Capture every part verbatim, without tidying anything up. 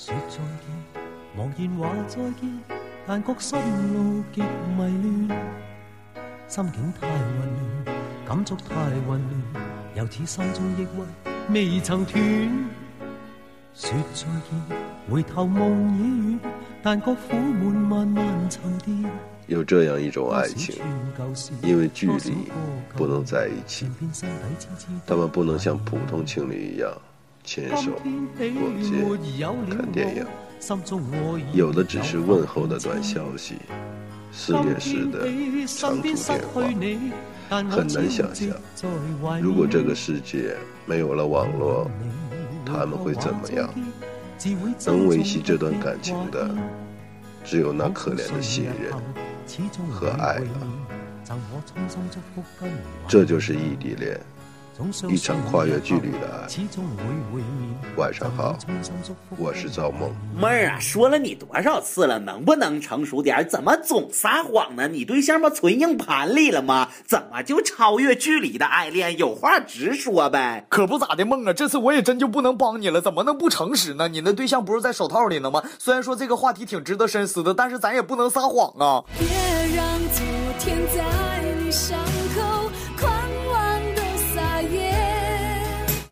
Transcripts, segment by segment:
说再见，茫然话再见，但觉心路极迷乱，心境太混乱，感触太混乱，又似心中抑郁未曾断。说再见，回头梦已远，但觉苦闷慢慢沉淀。有这样一种爱情，因为距离不能在一起，他们不能像普通情侣一样牵手、逛街、看电影，有的只是问候的短消息，思念时的长途电话。很难想象，如果这个世界没有了网络，他们会怎么样？能维系这段感情的，只有那可怜的信任和爱了。这就是异地恋，一场跨越距离的爱。晚上好，我是赵梦。妹儿啊，说了你多少次了，能不能成熟点？怎么总撒谎呢？你对象不存硬盘里了吗？怎么就超越距离的爱恋？有话直说呗。可不咋的，梦啊，这次我也真就不能帮你了，怎么能不诚实呢？你的对象不是在手套里呢吗？虽然说这个话题挺值得深思的，但是咱也不能撒谎啊。别让昨天在你伤口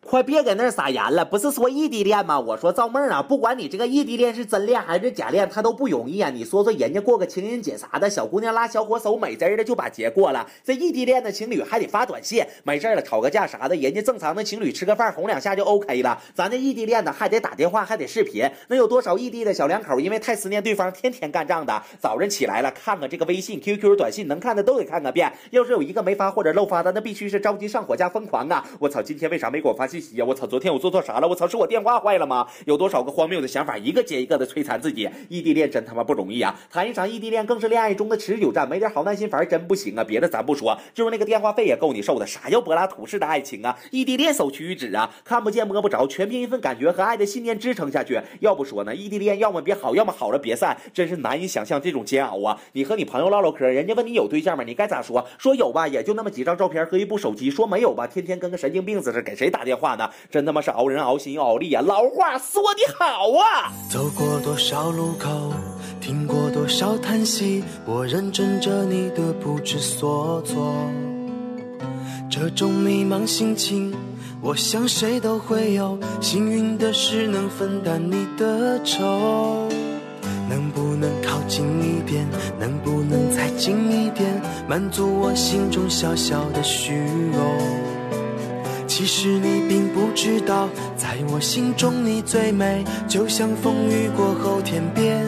快别搁那儿撒盐了，不是说异地恋吗？我说赵妹儿啊，不管你这个异地恋是真恋还是假恋，它都不容易啊。你说说人家过个情人节啥的，小姑娘拉小伙手美滋的就把节过了，这异地恋的情侣还得发短信，没事了吵个架啥的，人家正常的情侣吃个饭哄两下就 OK 了，咱这异地恋的还得打电话还得视频，那有多少异地的小两口因为太思念对方天天干仗的，早晨起来了看看这个微信 Q Q 短信，能看的都得看个遍，要是有一个没发或者漏发的，那必须是着急上火加疯狂啊！我操，今天为啥没给我发信息？我操！昨天我做错啥了？我操！是我电话坏了吗？有多少个荒谬的想法，一个接一个的摧残自己。异地恋真他妈不容易啊！谈一场异地恋更是恋爱中的持久战，没点好难心烦真不行啊！别的咱不说，就是那个电话费也够你受的。啥叫柏拉图式的爱情啊？异地恋首屈一指啊！看不见摸不着，全凭一份感觉和爱的信念支撑下去。要不说呢，异地恋要么别好，要么好了别散，真是难以想象这种煎熬啊！你和你朋友唠唠嗑，人家问你有对象吗？你该咋说？说有吧，也就那么几张照片和一部手机；说没有吧，天天跟个神经病似的，给谁打电话？真他妈是熬人熬心熬力啊！老话说得好啊，走过多少路口，听过多少叹息，我认真着你的不知所措，这种迷茫心情我想谁都会有，幸运的是能分担你的愁，能不能靠近一点，能不能再近一点，满足我心中小小的虚荣，其实你并不知道，在我心中你最美，就像风雨过后天边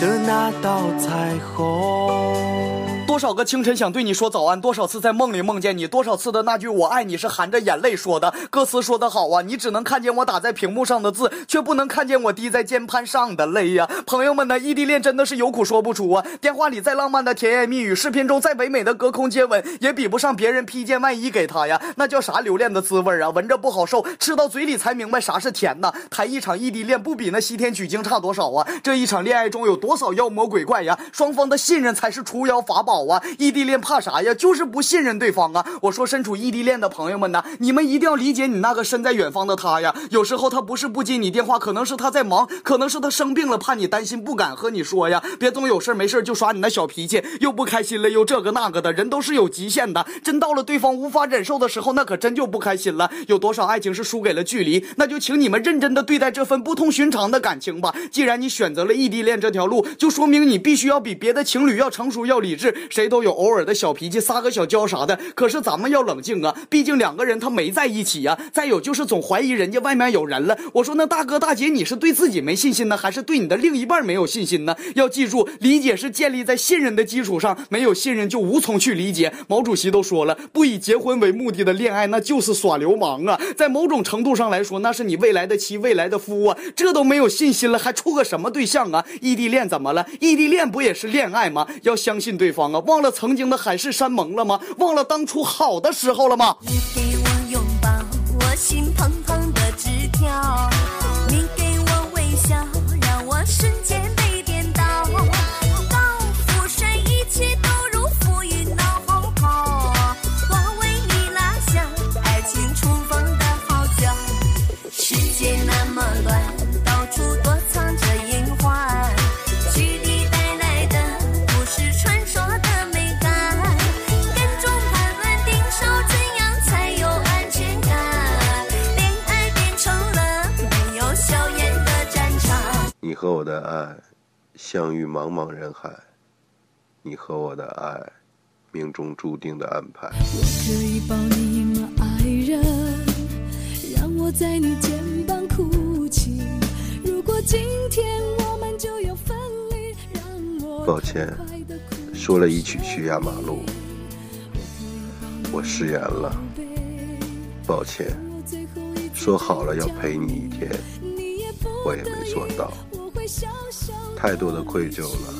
的那道彩虹。多少个清晨想对你说早安，多少次在梦里梦见你，多少次的那句我爱你是含着眼泪说的。歌词说的好啊，你只能看见我打在屏幕上的字，却不能看见我滴在键盘上的泪呀、啊。朋友们呢，异地恋真的是有苦说不出啊。电话里再浪漫的甜言蜜语，视频中再唯美的隔空接吻，也比不上别人披件外衣给他呀。那叫啥留恋的滋味啊，闻着不好受，吃到嘴里才明白啥是甜呐。谈一场异地恋不比那西天取经差多少啊。这一场恋爱中有多少妖魔鬼怪呀，双方的信任才是除妖法宝啊！异地恋怕啥呀？就是不信任对方啊！我说身处异地恋的朋友们呢，你们一定要理解你那个身在远方的他呀。有时候他不是不接你电话，可能是他在忙，可能是他生病了，怕你担心不敢和你说呀。别总有事没事就耍你那小脾气，又不开心了又这个那个的，人都是有极限的。真到了对方无法忍受的时候，那可真就不开心了。有多少爱情是输给了距离？那就请你们认真的对待这份不同寻常的感情吧。既然你选择了异地恋这条路，就说明你必须要比别的情侣要成熟要理智。谁都有偶尔的小脾气撒个小娇啥的，可是咱们要冷静啊，毕竟两个人他没在一起啊。再有就是总怀疑人家外面有人了，我说那大哥大姐，你是对自己没信心呢，还是对你的另一半没有信心呢？要记住，理解是建立在信任的基础上，没有信任就无从去理解。毛主席都说了，不以结婚为目的的恋爱那就是耍流氓啊。在某种程度上来说，那是你未来的妻未来的夫啊，这都没有信心了还处个什么对象啊？异地恋怎么了？异地恋不也是恋爱吗？要相信对方啊，忘了曾经的海誓山盟了吗？忘了当初好的时候了吗？你给我拥抱，我心怦怦的直跳，你给我微笑，让我瞬间被颠倒，高富帅一切都如浮云脑后跑，我为你拉响爱情厨房的号角，世界那么乱，到处躲藏着你和我的爱相遇茫茫人海，你和我的爱命中注定的安排。我可以抱你吗，爱人？让我在你肩膀哭泣。如果今天我们就要分离，让我抱歉说了一曲悬崖马路，我失言了。抱歉说好了要陪你一天，我也没做到。太多的愧疚了，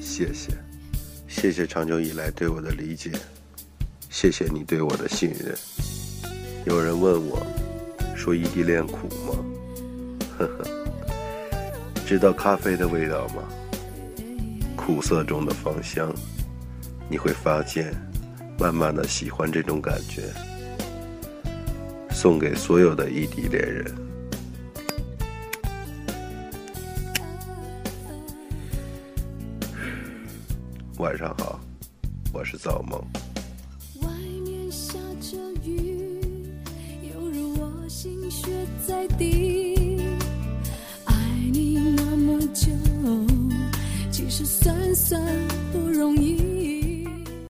谢谢，谢谢长久以来对我的理解，谢谢你对我的信任。有人问我说异地恋苦吗？呵呵，知道咖啡的味道吗？苦涩中的芳香，你会发现慢慢的喜欢这种感觉。送给所有的异地恋人。晚上好，我是造梦。外面下着雨，犹如我心血在滴。